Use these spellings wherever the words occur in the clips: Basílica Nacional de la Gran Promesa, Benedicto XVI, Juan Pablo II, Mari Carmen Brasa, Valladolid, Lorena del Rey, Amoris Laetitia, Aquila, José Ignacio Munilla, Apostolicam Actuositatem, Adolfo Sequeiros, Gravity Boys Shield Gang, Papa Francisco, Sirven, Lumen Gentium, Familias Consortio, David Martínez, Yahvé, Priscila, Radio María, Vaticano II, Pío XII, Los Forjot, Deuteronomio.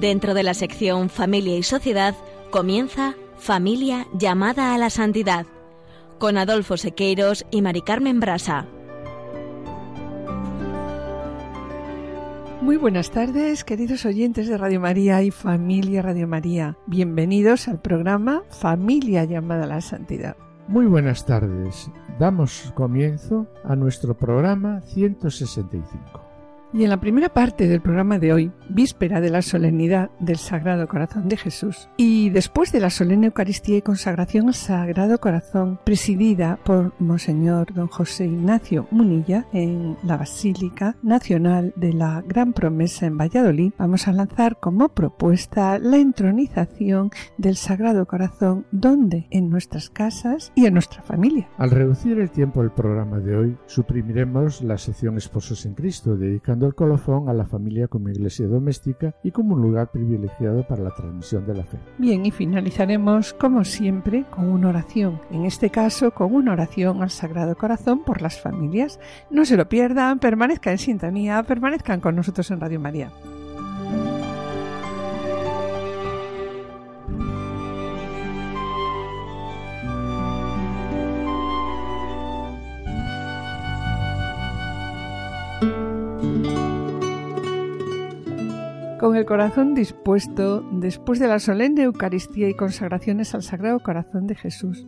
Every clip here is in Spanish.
Dentro de la sección Familia y Sociedad comienza Familia llamada a la santidad, con Adolfo Sequeiros y Mari Carmen Brasa. Muy buenas tardes, queridos oyentes de Radio María y Familia Radio María. Bienvenidos al programa Familia llamada a la santidad. Muy buenas tardes. Damos comienzo a nuestro programa 165. Y en la primera parte del programa de hoy, víspera de la solemnidad del Sagrado Corazón de Jesús, y después de la solemne Eucaristía y consagración al Sagrado Corazón, presidida por Monseñor Don José Ignacio Munilla en la Basílica Nacional de la Gran Promesa en Valladolid, vamos a lanzar como propuesta la entronización del Sagrado Corazón, donde en nuestras casas y en nuestra familia. Al reducir el tiempo del programa de hoy, suprimiremos la sección Esposos en Cristo, dedicando el colofón a la familia como iglesia doméstica y como un lugar privilegiado para la transmisión de la fe. Bien, y finalizaremos como siempre con una oración, en este caso con una oración al Sagrado Corazón por las familias. No se lo pierdan, permanezcan en sintonía, permanezcan con nosotros en Radio María. Con el corazón dispuesto, después de la solemne Eucaristía y consagraciones al Sagrado Corazón de Jesús,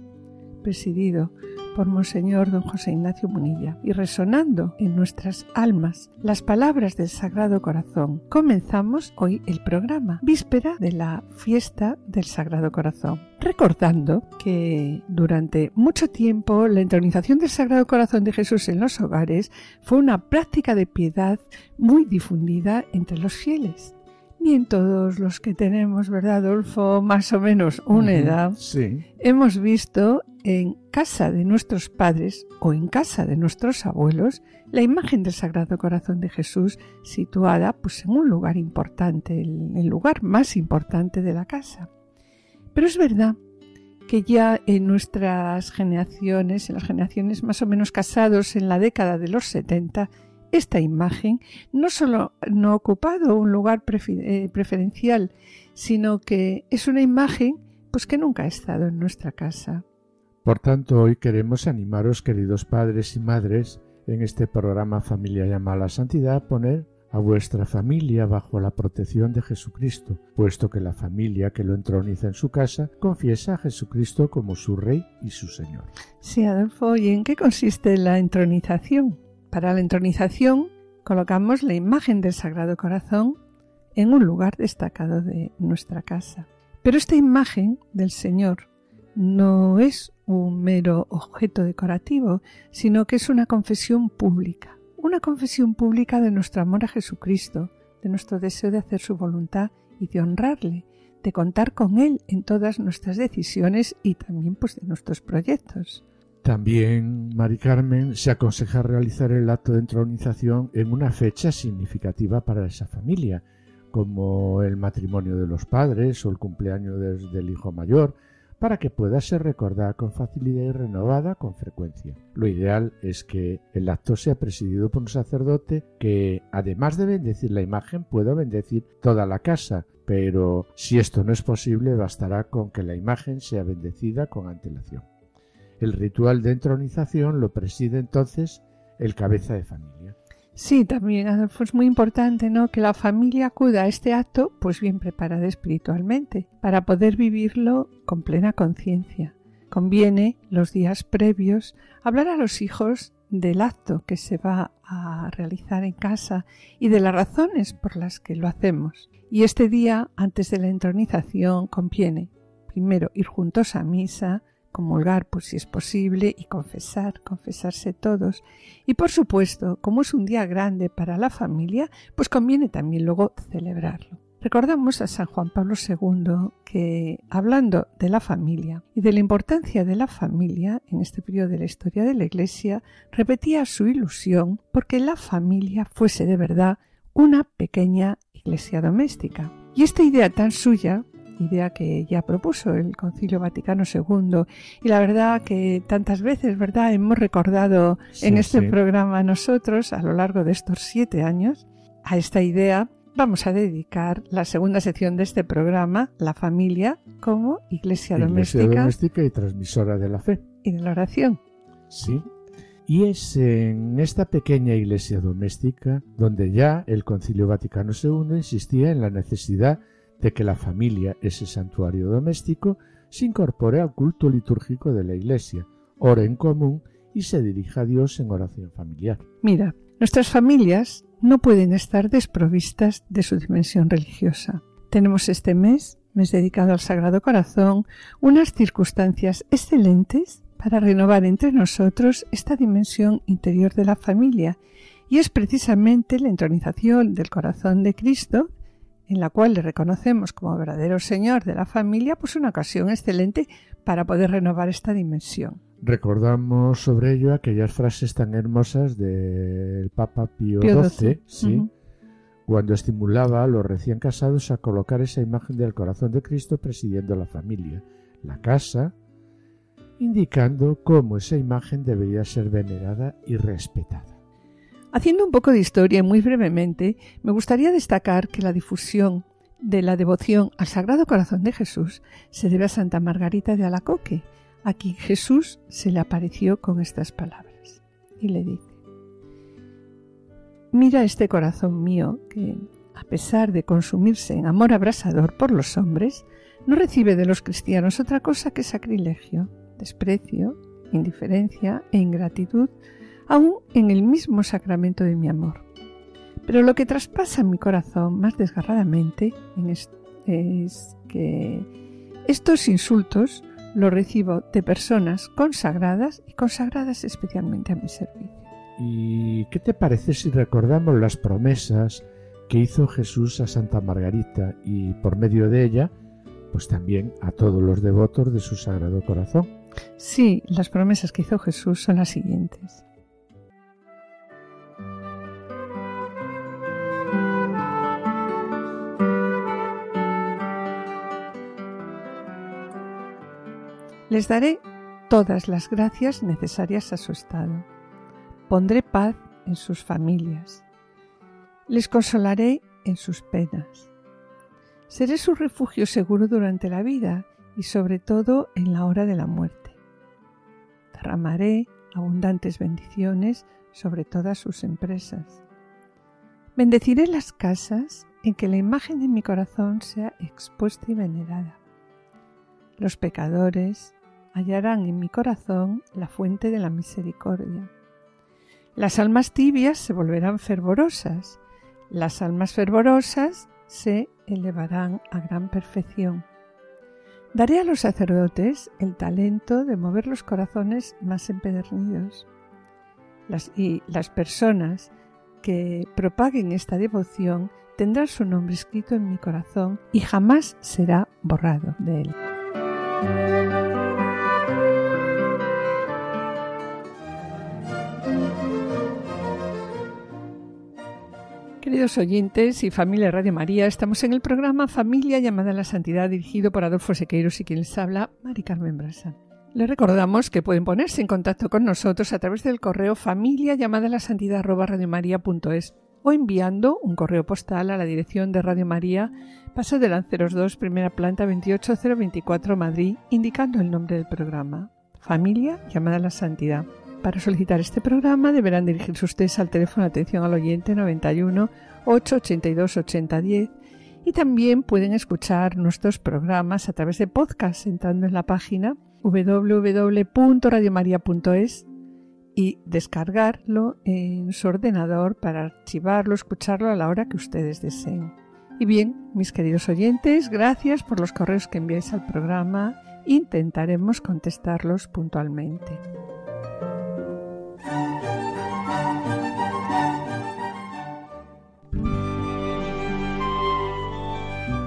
presidido por Monseñor Don José Ignacio Munilla, y resonando en nuestras almas las palabras del Sagrado Corazón, comenzamos hoy el programa, víspera de la fiesta del Sagrado Corazón, recordando que durante mucho tiempo la entronización del Sagrado Corazón de Jesús en los hogares fue una práctica de piedad muy difundida entre los fieles. Y en todos los que tenemos, ¿verdad, Adolfo?, más o menos una edad, sí, hemos visto en casa de nuestros padres o en casa de nuestros abuelos la imagen del Sagrado Corazón de Jesús situada pues, en un lugar importante, el lugar más importante de la casa. Pero es verdad que ya en nuestras generaciones, en las generaciones más o menos casados en la década de los 70, esta imagen no solo no ha ocupado un lugar preferencial, sino que es una imagen pues, que nunca ha estado en nuestra casa. Por tanto, hoy queremos animaros, queridos padres y madres, en este programa Familia llamada a la Santidad, a poner a vuestra familia bajo la protección de Jesucristo, puesto que la familia que lo entroniza en su casa confiesa a Jesucristo como su Rey y su Señor. Sí, Adolfo, ¿y en qué consiste la entronización? Para la entronización colocamos la imagen del Sagrado Corazón en un lugar destacado de nuestra casa. Pero esta imagen del Señor no es un mero objeto decorativo, sino que es una confesión pública de nuestro amor a Jesucristo, de nuestro deseo de hacer su voluntad y de honrarle, de contar con Él en todas nuestras decisiones y también pues, de nuestros proyectos. También, Mari Carmen, se aconseja realizar el acto de entronización en una fecha significativa para esa familia, como el matrimonio de los padres o el cumpleaños del hijo mayor, para que pueda ser recordada con facilidad y renovada con frecuencia. Lo ideal es que el acto sea presidido por un sacerdote que, además de bendecir la imagen, pueda bendecir toda la casa, pero si esto no es posible, bastará con que la imagen sea bendecida con antelación. El ritual de entronización lo preside entonces el cabeza de familia. Sí, también, Adolfo, es muy importante, ¿no?, que la familia acuda a este acto pues bien preparada espiritualmente para poder vivirlo con plena conciencia. Conviene, los días previos, hablar a los hijos del acto que se va a realizar en casa y de las razones por las que lo hacemos. Y este día, antes de la entronización, conviene, primero, ir juntos a misa, comulgar, pues si es posible, y confesarse todos. Y por supuesto, como es un día grande para la familia, pues conviene también luego celebrarlo. Recordamos a San Juan Pablo II que, hablando de la familia y de la importancia de la familia en este periodo de la historia de la Iglesia, repetía su ilusión porque la familia fuese de verdad una pequeña iglesia doméstica. Y esta idea tan suya, idea que ya propuso el Concilio Vaticano II, y la verdad que tantas veces, ¿verdad?, hemos recordado en este programa nosotros a lo largo de estos 7 años a esta idea vamos a dedicar la segunda sección de este programa, la familia como iglesia doméstica y transmisora de la fe. Y de la oración. Sí. Y es en esta pequeña iglesia doméstica donde ya el Concilio Vaticano II insistía en la necesidad de que la familia, ese santuario doméstico, se incorpore al culto litúrgico de la iglesia, ore en común y se dirija a Dios en oración familiar. Mira, nuestras familias no pueden estar desprovistas de su dimensión religiosa. Tenemos este mes dedicado al Sagrado Corazón, unas circunstancias excelentes para renovar entre nosotros esta dimensión interior de la familia, y es precisamente la entronización del corazón de Cristo, en la cual le reconocemos como verdadero Señor de la familia, pues una ocasión excelente para poder renovar esta dimensión. Recordamos sobre ello aquellas frases tan hermosas del Papa Pío XII, ¿sí? Cuando estimulaba a los recién casados a colocar esa imagen del corazón de Cristo presidiendo la familia, la casa, indicando cómo esa imagen debería ser venerada y respetada. Haciendo un poco de historia muy brevemente, me gustaría destacar que la difusión de la devoción al Sagrado Corazón de Jesús se debe a Santa Margarita de Alacoque, a quien Jesús se le apareció con estas palabras y le dice: «Mira este corazón mío que, a pesar de consumirse en amor abrasador por los hombres, no recibe de los cristianos otra cosa que sacrilegio, desprecio, indiferencia e ingratitud, aún en el mismo sacramento de mi amor. Pero lo que traspasa mi corazón más desgarradamente es que estos insultos los recibo de personas consagradas y consagradas especialmente a mi servicio». ¿Y qué te parece si recordamos las promesas que hizo Jesús a Santa Margarita y por medio de ella, pues también a todos los devotos de su Sagrado Corazón? Sí, las promesas que hizo Jesús son las siguientes. Les daré todas las gracias necesarias a su estado. Pondré paz en sus familias. Les consolaré en sus penas. Seré su refugio seguro durante la vida y sobre todo en la hora de la muerte. Derramaré abundantes bendiciones sobre todas sus empresas. Bendeciré las casas en que la imagen de mi corazón sea expuesta y venerada. Los pecadores hallarán en mi corazón la fuente de la misericordia. Las almas tibias se volverán fervorosas. Las almas fervorosas se elevarán a gran perfección. Daré a los sacerdotes el talento de mover los corazones más empedernidos. Las personas que propaguen esta devoción tendrán su nombre escrito en mi corazón y jamás será borrado de él. Queridos oyentes y familia de Radio María, estamos en el programa Familia llamada a la Santidad, dirigido por Adolfo Sequeiros y quien les habla, Mari Carmen Brasa. Les recordamos que pueden ponerse en contacto con nosotros a través del correo familia@radiomaria.es o enviando un correo postal a la dirección de Radio María, Paso de Lanceros 2, primera planta 28024, Madrid, indicando el nombre del programa, Familia llamada a la Santidad. Para solicitar este programa deberán dirigirse ustedes al teléfono de atención al oyente 91 882 8010 y también pueden escuchar nuestros programas a través de podcast entrando en la página www.radiomaria.es y descargarlo en su ordenador para archivarlo, escucharlo a la hora que ustedes deseen. Y bien, mis queridos oyentes, gracias por los correos que enviáis al programa. Intentaremos contestarlos puntualmente.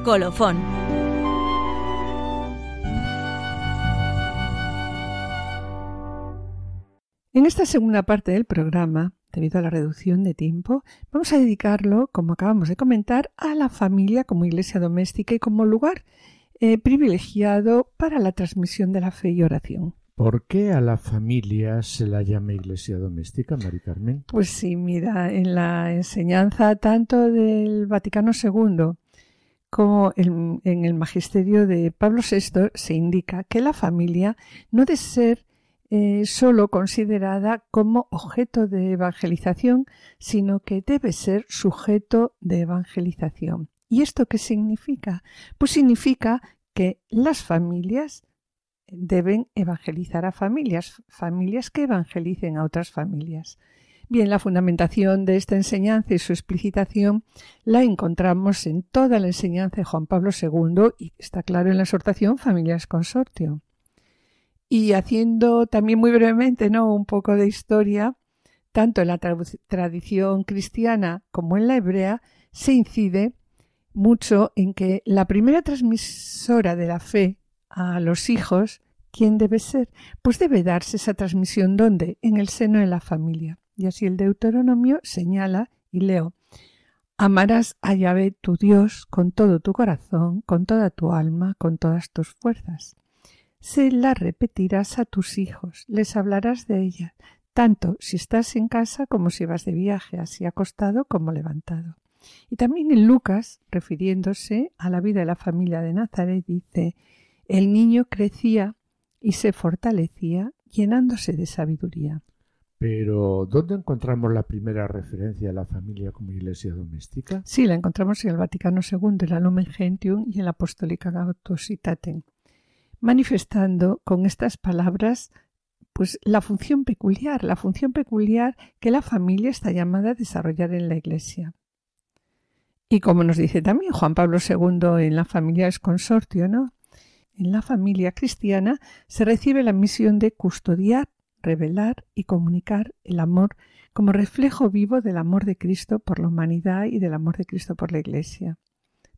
Colofón. En esta segunda parte del programa, debido a la reducción de tiempo, vamos a dedicarlo, como acabamos de comentar, a la familia como iglesia doméstica y como lugar privilegiado para la transmisión de la fe y oración. ¿Por qué a la familia se la llama iglesia doméstica, Mari Carmen? Pues sí, mira, en la enseñanza tanto del Vaticano II como en el magisterio de Pablo VI se indica que la familia no debe ser solo considerada como objeto de evangelización, sino que debe ser sujeto de evangelización. ¿Y esto qué significa? Pues significa que las familias deben evangelizar a familias, familias que evangelicen a otras familias. Bien, la fundamentación de esta enseñanza y su explicitación la encontramos en toda la enseñanza de Juan Pablo II y está claro en la exhortación Familias Consortio. Y haciendo también muy brevemente, ¿no?, un poco de historia, tanto en la tradición cristiana como en la hebrea se incide mucho en que la primera transmisora de la fe a los hijos, ¿quién debe ser? Pues debe darse esa transmisión, ¿dónde? En el seno de la familia. Y así el Deuteronomio señala, y leo: amarás a Yahvé tu Dios con todo tu corazón, con toda tu alma, con todas tus fuerzas. Se la repetirás a tus hijos, les hablarás de ella, tanto si estás en casa como si vas de viaje, así acostado como levantado. Y también en Lucas, refiriéndose a la vida de la familia de Nazaret, dice: el niño crecía y se fortalecía, llenándose de sabiduría. Pero, ¿dónde encontramos la primera referencia a la familia como iglesia doméstica? Sí, la encontramos en el Vaticano II, en la Lumen Gentium y en la Apostolicam Actuositatem, manifestando con estas palabras pues la función peculiar que la familia está llamada a desarrollar en la iglesia. Y como nos dice también Juan Pablo II en la Familias Consortio, ¿no?, en la familia cristiana se recibe la misión de custodiar, revelar y comunicar el amor como reflejo vivo del amor de Cristo por la humanidad y del amor de Cristo por la Iglesia.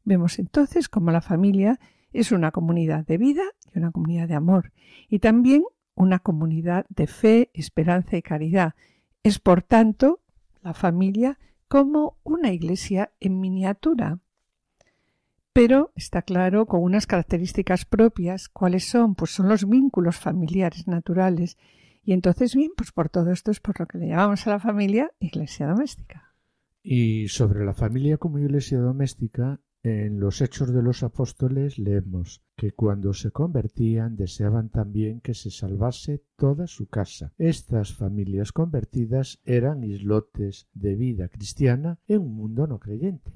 Vemos entonces cómo la familia es una comunidad de vida y una comunidad de amor, y también una comunidad de fe, esperanza y caridad. Es, por tanto, la familia como una iglesia en miniatura. Pero está claro, con unas características propias. ¿Cuáles son? Pues son los vínculos familiares naturales. Y entonces, bien, pues por todo esto es por lo que le llamamos a la familia iglesia doméstica. Y sobre la familia como iglesia doméstica, en los Hechos de los Apóstoles leemos que cuando se convertían deseaban también que se salvase toda su casa. Estas familias convertidas eran islotes de vida cristiana en un mundo no creyente.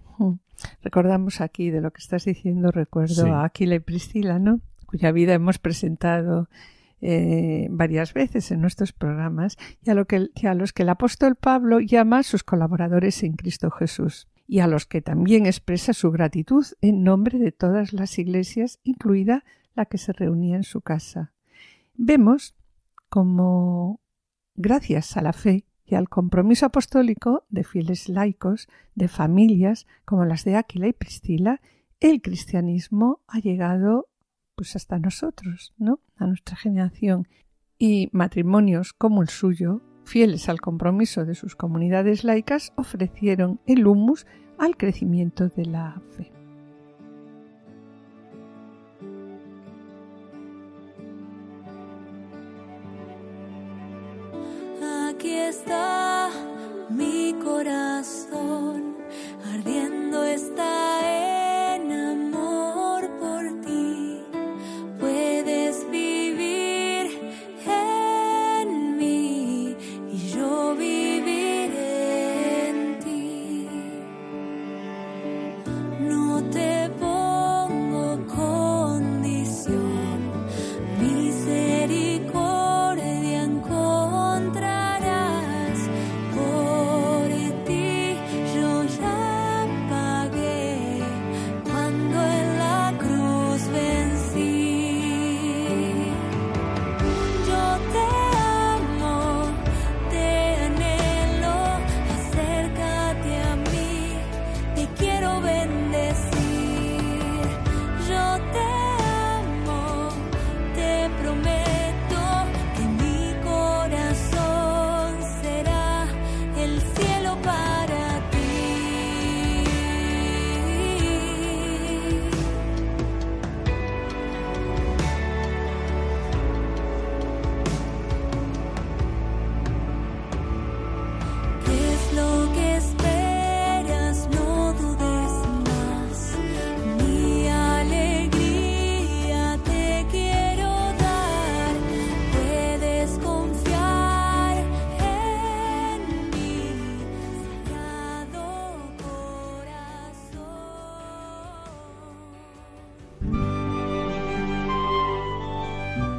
Recordamos aquí de lo que estás diciendo, recuerdo a Aquila y Priscila, ¿no?, cuya vida hemos presentado varias veces en nuestros programas, y a los que el apóstol Pablo llama sus colaboradores en Cristo Jesús, y a los que también expresa su gratitud en nombre de todas las iglesias, incluida la que se reunía en su casa. Vemos cómo, gracias a la fe y al compromiso apostólico de fieles laicos, de familias como las de Aquila y Priscila, el cristianismo ha llegado pues hasta nosotros, ¿no?, a nuestra generación. Y matrimonios como el suyo, fieles al compromiso de sus comunidades laicas, ofrecieron el humus al crecimiento de la fe. Aquí está mi corazón, ardiendo está en amor por ti. Puedes vivir en mí y yo viviré en ti. No te pongo condición, misericordia. Encontrarás por ti, yo ya pagué.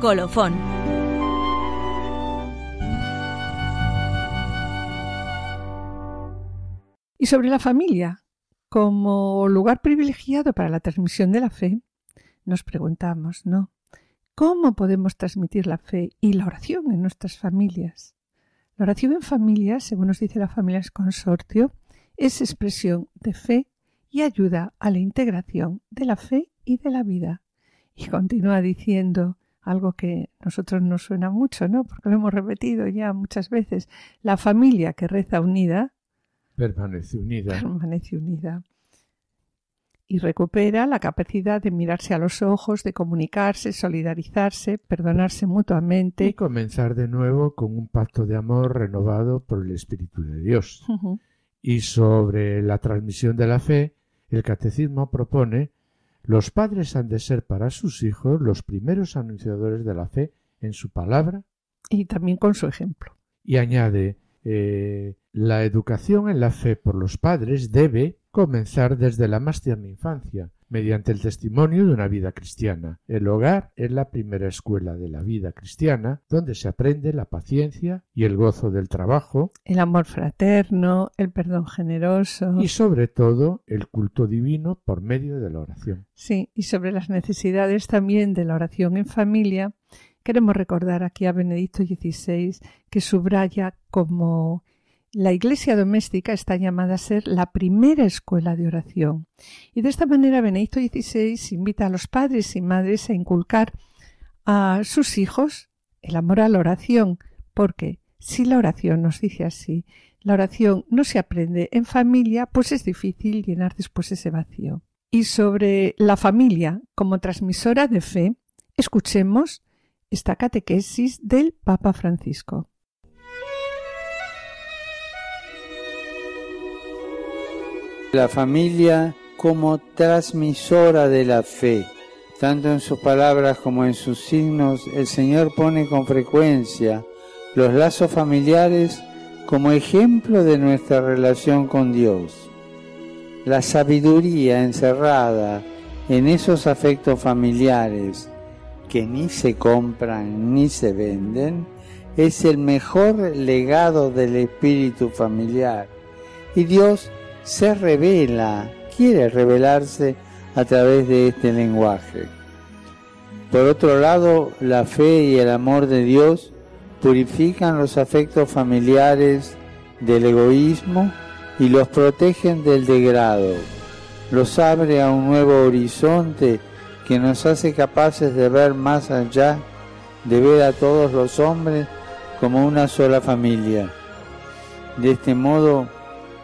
Colofón. Y sobre la familia, como lugar privilegiado para la transmisión de la fe, nos preguntamos, ¿no? ¿Cómo podemos transmitir la fe y la oración en nuestras familias? La oración en familia, según nos dice la Familias Consortio, es expresión de fe y ayuda a la integración de la fe y de la vida. Y continúa diciendo algo que a nosotros nos suena mucho, ¿no? Porque lo hemos repetido ya muchas veces. La familia que reza unida permanece unida. Permanece unida. Y recupera la capacidad de mirarse a los ojos, de comunicarse, solidarizarse, perdonarse mutuamente. Y comenzar de nuevo con un pacto de amor renovado por el Espíritu de Dios. Uh-huh. Y sobre la transmisión de la fe, el Catecismo propone: los padres han de ser para sus hijos los primeros anunciadores de la fe en su palabra. Y también con su ejemplo. Y añade, la educación en la fe por los padres debe comenzar desde la más tierna infancia, mediante el testimonio de una vida cristiana. El hogar es la primera escuela de la vida cristiana, donde se aprende la paciencia y el gozo del trabajo, el amor fraterno, el perdón generoso y sobre todo el culto divino por medio de la oración. Sí, y sobre las necesidades también de la oración en familia, queremos recordar aquí a Benedicto XVI, que subraya como la Iglesia doméstica está llamada a ser la primera escuela de oración. Y de esta manera Benedicto XVI invita a los padres y madres a inculcar a sus hijos el amor a la oración, porque si la oración, nos dice así, la oración no se aprende en familia, pues es difícil llenar después ese vacío. Y sobre la familia como transmisora de fe, escuchemos esta catequesis del Papa Francisco. La familia como transmisora de la fe. Tanto en sus palabras como en sus signos, el Señor pone con frecuencia los lazos familiares como ejemplo de nuestra relación con Dios. La sabiduría encerrada en esos afectos familiares que ni se compran ni se venden es el mejor legado del espíritu familiar. Y Dios se revela, quiere revelarse a través de este lenguaje. Por otro lado, la fe y el amor de Dios purifican los afectos familiares del egoísmo y los protegen del degrado. Los abre a un nuevo horizonte que nos hace capaces de ver más allá, de ver a todos los hombres como una sola familia. De este modo,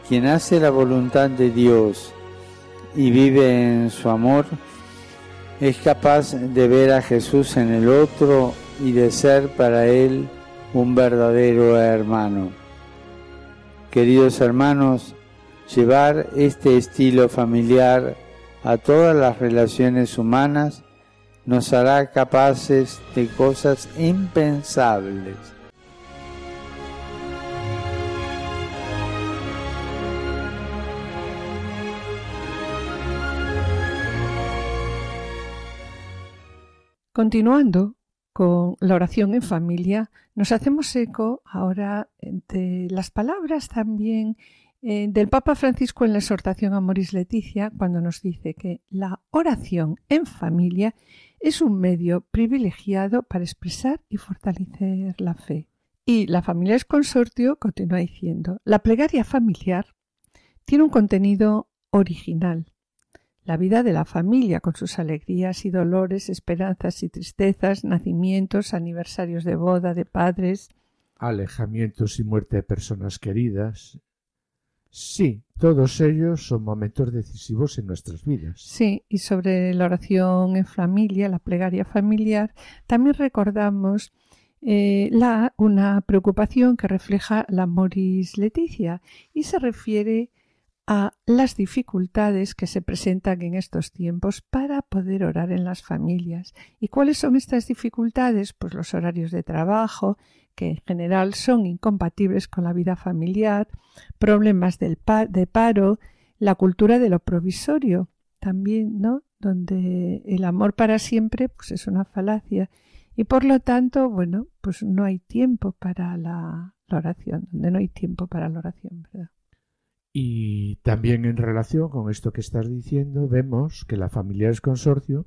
quien hace la voluntad de Dios y vive en su amor, es capaz de ver a Jesús en el otro y de ser para él un verdadero hermano. Queridos hermanos, llevar este estilo familiar a todas las relaciones humanas nos hará capaces de cosas impensables. Continuando con la oración en familia, nos hacemos eco ahora de las palabras también del Papa Francisco en la exhortación Amoris Laetitia, cuando nos dice que la oración en familia es un medio privilegiado para expresar y fortalecer la fe. Y la Familias Consortio continúa diciendo, la plegaria familiar tiene un contenido original. La vida de la familia, con sus alegrías y dolores, esperanzas y tristezas, nacimientos, aniversarios de boda de padres, alejamientos y muerte de personas queridas. Sí, todos ellos son momentos decisivos en nuestras vidas. Sí, y sobre la oración en familia, la plegaria familiar, también recordamos una preocupación que refleja la Amoris Laetitia y se refiere a las dificultades que se presentan en estos tiempos para poder orar en las familias. ¿Y cuáles son estas dificultades? Pues los horarios de trabajo, que en general son incompatibles con la vida familiar, problemas de paro, la cultura de lo provisorio también, ¿no? Donde el amor para siempre pues es una falacia, Y por lo tanto, bueno, pues no hay tiempo para la oración, donde no hay tiempo para la oración, ¿verdad? Y también en relación con esto que estás diciendo, vemos que la Familias Consortio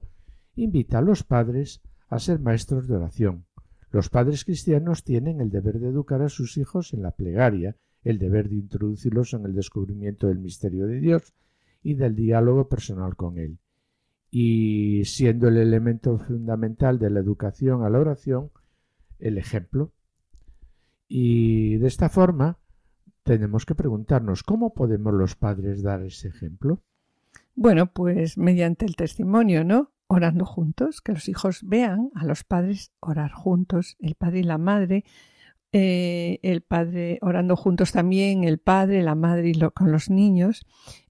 invita a los padres a ser maestros de oración. Los padres cristianos tienen el deber de educar a sus hijos en la plegaria, el deber de introducirlos en el descubrimiento del misterio de Dios y del diálogo personal con Él. Y siendo el elemento fundamental de la educación a la oración, el ejemplo. Y de esta forma tenemos que preguntarnos, ¿cómo podemos los padres dar ese ejemplo? Bueno, pues mediante el testimonio, ¿no? Orando juntos, que los hijos vean a los padres orar juntos, el padre y la madre, el padre orando juntos también, el padre, la madre y con los niños.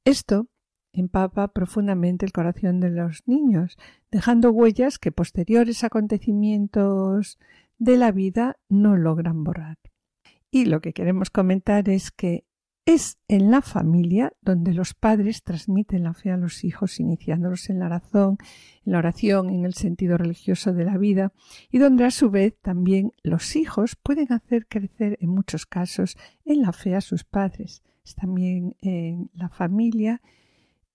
Esto empapa profundamente el corazón de los niños, dejando huellas que posteriores acontecimientos de la vida no logran borrar. Y lo que queremos comentar es que es en la familia donde los padres transmiten la fe a los hijos, iniciándolos en la oración, en el sentido religioso de la vida, y donde a su vez también los hijos pueden hacer crecer en muchos casos en la fe a sus padres. Es también en la familia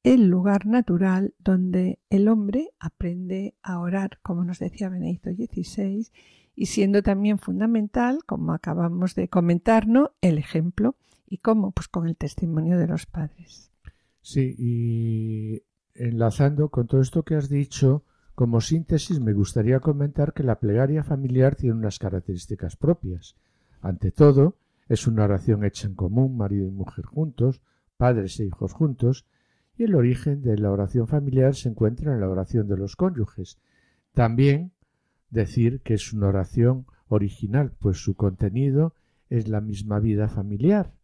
el lugar natural donde el hombre aprende a orar, como nos decía Benedicto XVI, y siendo también fundamental, como acabamos de comentar, ¿no?, el ejemplo. ¿Y cómo? Pues con el testimonio de los padres. Sí, y enlazando con todo esto que has dicho, como síntesis me gustaría comentar que la plegaria familiar tiene unas características propias. Ante todo, es una oración hecha en común, marido y mujer juntos, padres e hijos juntos, y el origen de la oración familiar se encuentra en la oración de los cónyuges. También decir que es una oración original, pues su contenido es la misma vida familiar.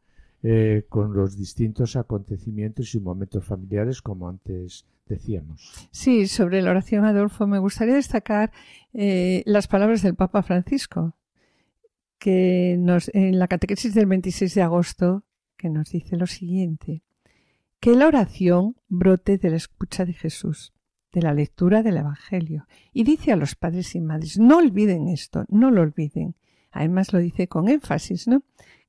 Con los distintos acontecimientos y momentos familiares, como antes decíamos. Sí, sobre la oración, Adolfo, me gustaría destacar las palabras del Papa Francisco, que en la catequesis del 26 de agosto, que nos dice lo siguiente: que la oración brote de la escucha de Jesús, de la lectura del Evangelio, y dice a los padres y madres, no olviden esto, no lo olviden. Además lo dice con énfasis, ¿no?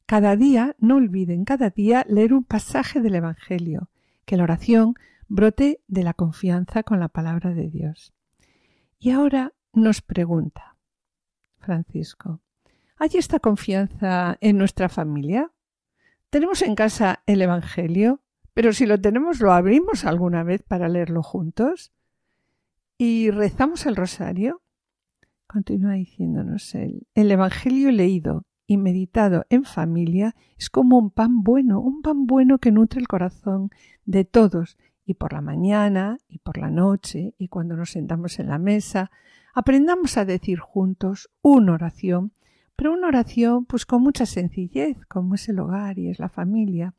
Cada día, no olviden, cada día leer un pasaje del Evangelio, que la oración brote de la confianza con la palabra de Dios. Y ahora nos pregunta Francisco, ¿hay esta confianza en nuestra familia? ¿Tenemos en casa el Evangelio? Pero si lo tenemos, ¿lo abrimos alguna vez para leerlo juntos? ¿Y rezamos el rosario? Continúa diciéndonos él, el Evangelio leído y meditado en familia es como un pan bueno que nutre el corazón de todos, y por la mañana, y por la noche, y cuando nos sentamos en la mesa, aprendamos a decir juntos una oración, pero una oración pues con mucha sencillez, como es el hogar y es la familia.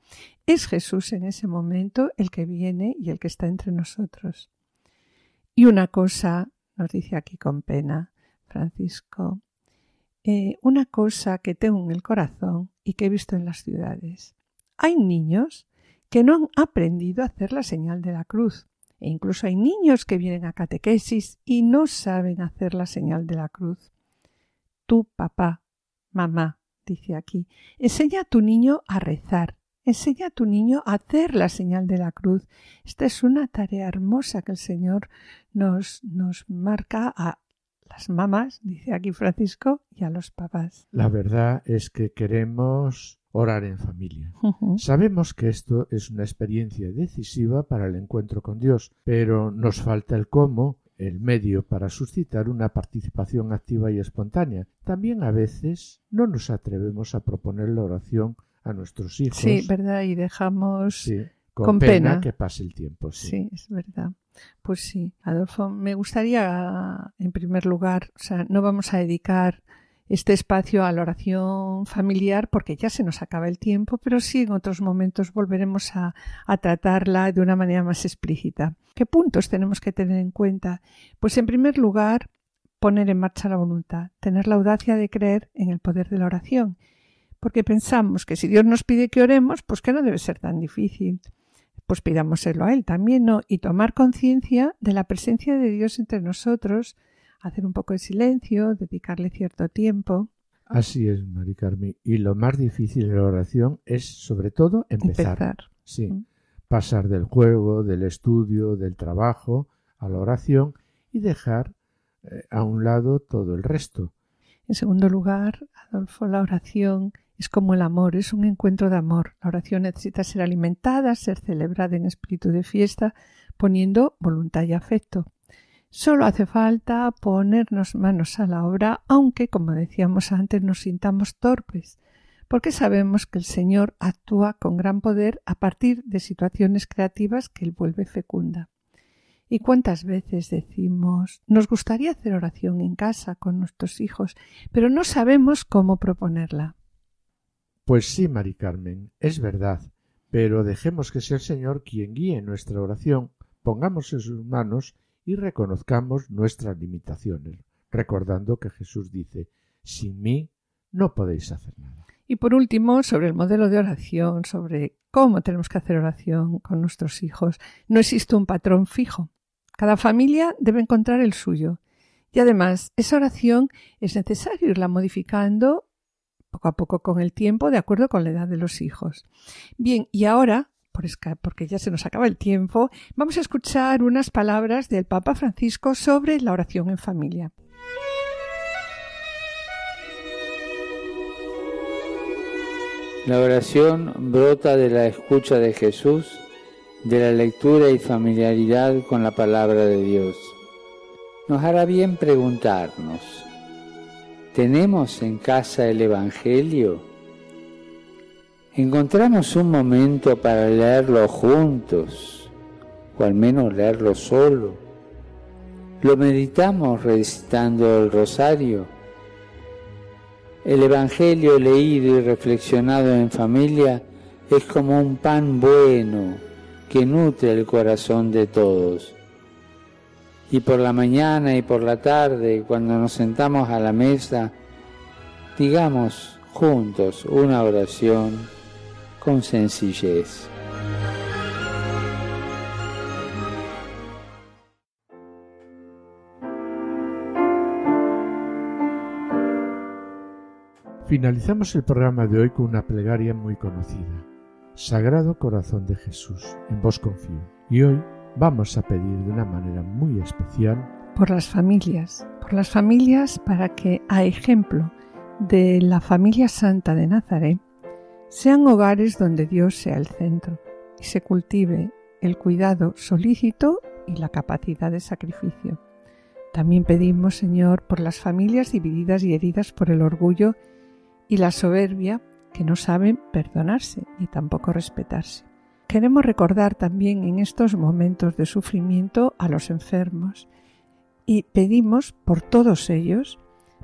Es Jesús en ese momento el que viene y el que está entre nosotros. Y una cosa, nos dice aquí con pena Francisco, una cosa que tengo en el corazón y que he visto en las ciudades. Hay niños que no han aprendido a hacer la señal de la cruz, e incluso hay niños que vienen a catequesis y no saben hacer la señal de la cruz. Tu papá, mamá, dice aquí, enseña a tu niño a rezar, enseña a tu niño a hacer la señal de la cruz. Esta es una tarea hermosa que el Señor nos marca a las mamás, dice aquí Francisco, y a los papás. La verdad es que queremos orar en familia. Sabemos que esto es una experiencia decisiva para el encuentro con Dios, pero nos falta el cómo, el medio para suscitar una participación activa y espontánea. También a veces no nos atrevemos a proponer la oración a nuestros hijos. Sí, ¿verdad? Y dejamos con pena que pase el tiempo. Sí, es verdad. Pues sí, Adolfo, me gustaría en primer lugar, no vamos a dedicar este espacio a la oración familiar porque ya se nos acaba el tiempo, pero sí en otros momentos volveremos a tratarla de una manera más explícita. ¿Qué puntos tenemos que tener en cuenta? Pues en primer lugar, poner en marcha la voluntad, tener la audacia de creer en el poder de la oración, porque pensamos que si Dios nos pide que oremos, pues que no debe ser tan difícil. Pues pidámoselo a Él también, ¿no? Y tomar conciencia de la presencia de Dios entre nosotros hacer un poco de silencio, dedicarle cierto tiempo. Así es, Mari Carmen. Y lo más difícil de la oración es, sobre todo, empezar. Sí. Pasar del juego, del estudio, del trabajo a la oración y dejar a un lado todo el resto. En segundo lugar, Adolfo, la oración es como el amor, es un encuentro de amor. La oración necesita ser alimentada, ser celebrada en espíritu de fiesta, poniendo voluntad y afecto. Solo hace falta ponernos manos a la obra, aunque, como decíamos antes, nos sintamos torpes, porque sabemos que el Señor actúa con gran poder a partir de situaciones creativas que Él vuelve fecunda. ¿Y cuántas veces decimos, nos gustaría hacer oración en casa con nuestros hijos, pero no sabemos cómo proponerla? Pues sí, Mari Carmen, es verdad, pero dejemos que sea el Señor quien guíe nuestra oración, pongamos en sus manos y reconozcamos nuestras limitaciones, recordando que Jesús dice, sin mí no podéis hacer nada. Y por último, sobre el modelo de oración, sobre cómo tenemos que hacer oración con nuestros hijos, no existe un patrón fijo. Cada familia debe encontrar el suyo. Y además, esa oración es necesario irla modificando poco a poco con el tiempo, de acuerdo con la edad de los hijos. Bien, y ahora, porque ya se nos acaba el tiempo, vamos a escuchar unas palabras del Papa Francisco sobre la oración en familia. La oración brota de la escucha de Jesús, de la lectura y familiaridad con la palabra de Dios. Nos hará bien preguntarnos, ¿tenemos en casa el Evangelio? ¿Encontramos un momento para leerlo juntos, o al menos leerlo solo? ¿Lo meditamos recitando el rosario? El Evangelio leído y reflexionado en familia es como un pan bueno que nutre el corazón de todos. Y por la mañana y por la tarde, cuando nos sentamos a la mesa, digamos juntos una oración con sencillez. Finalizamos el programa de hoy con una plegaria muy conocida. Sagrado Corazón de Jesús, en vos confío. Y hoy vamos a pedir de una manera muy especial por las familias para que, a ejemplo de la familia santa de Nazaret, sean hogares donde Dios sea el centro y se cultive el cuidado solícito y la capacidad de sacrificio. También pedimos, Señor, por las familias divididas y heridas por el orgullo y la soberbia que no saben perdonarse ni tampoco respetarse. Queremos recordar también en estos momentos de sufrimiento a los enfermos y pedimos por todos ellos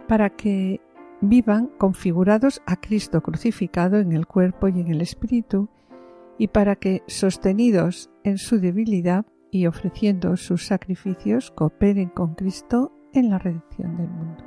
para que vivan configurados a Cristo crucificado en el cuerpo y en el espíritu y para que, sostenidos en su debilidad y ofreciendo sus sacrificios, cooperen con Cristo en la redención del mundo.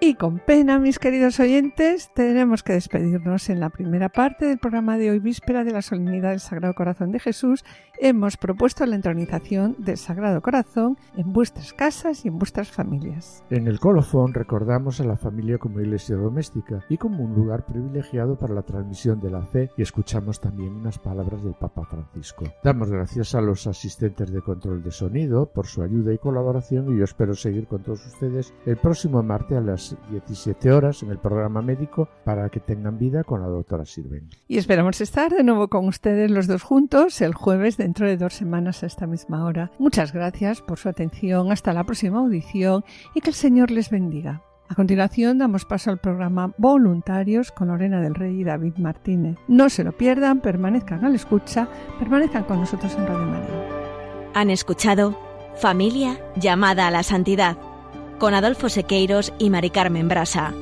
Y con pena, mis queridos oyentes, tenemos que despedirnos en la primera parte del programa de hoy, víspera de la solemnidad del Sagrado Corazón de Jesús. Hemos propuesto la entronización del Sagrado Corazón en vuestras casas y en vuestras familias. En el colofón recordamos a la familia como iglesia doméstica y como un lugar privilegiado para la transmisión de la fe y escuchamos también unas palabras del Papa Francisco. Damos gracias a los asistentes de control de sonido por su ayuda y colaboración y yo espero seguir con todos ustedes el próximo martes a las 17 horas en el programa médico para que tengan vida con la doctora Sirven. Y esperamos estar de nuevo con ustedes los dos juntos el jueves dentro de 2 semanas a esta misma hora. Muchas gracias por su atención. Hasta la próxima audición y que el Señor les bendiga. A continuación damos paso al programa Voluntarios con Lorena del Rey y David Martínez. No se lo pierdan, permanezcan a la escucha, permanezcan con nosotros en Radio María. Han escuchado Familia llamada a la santidad, con Adolfo Sequeiros y Mari Carmen Brasa.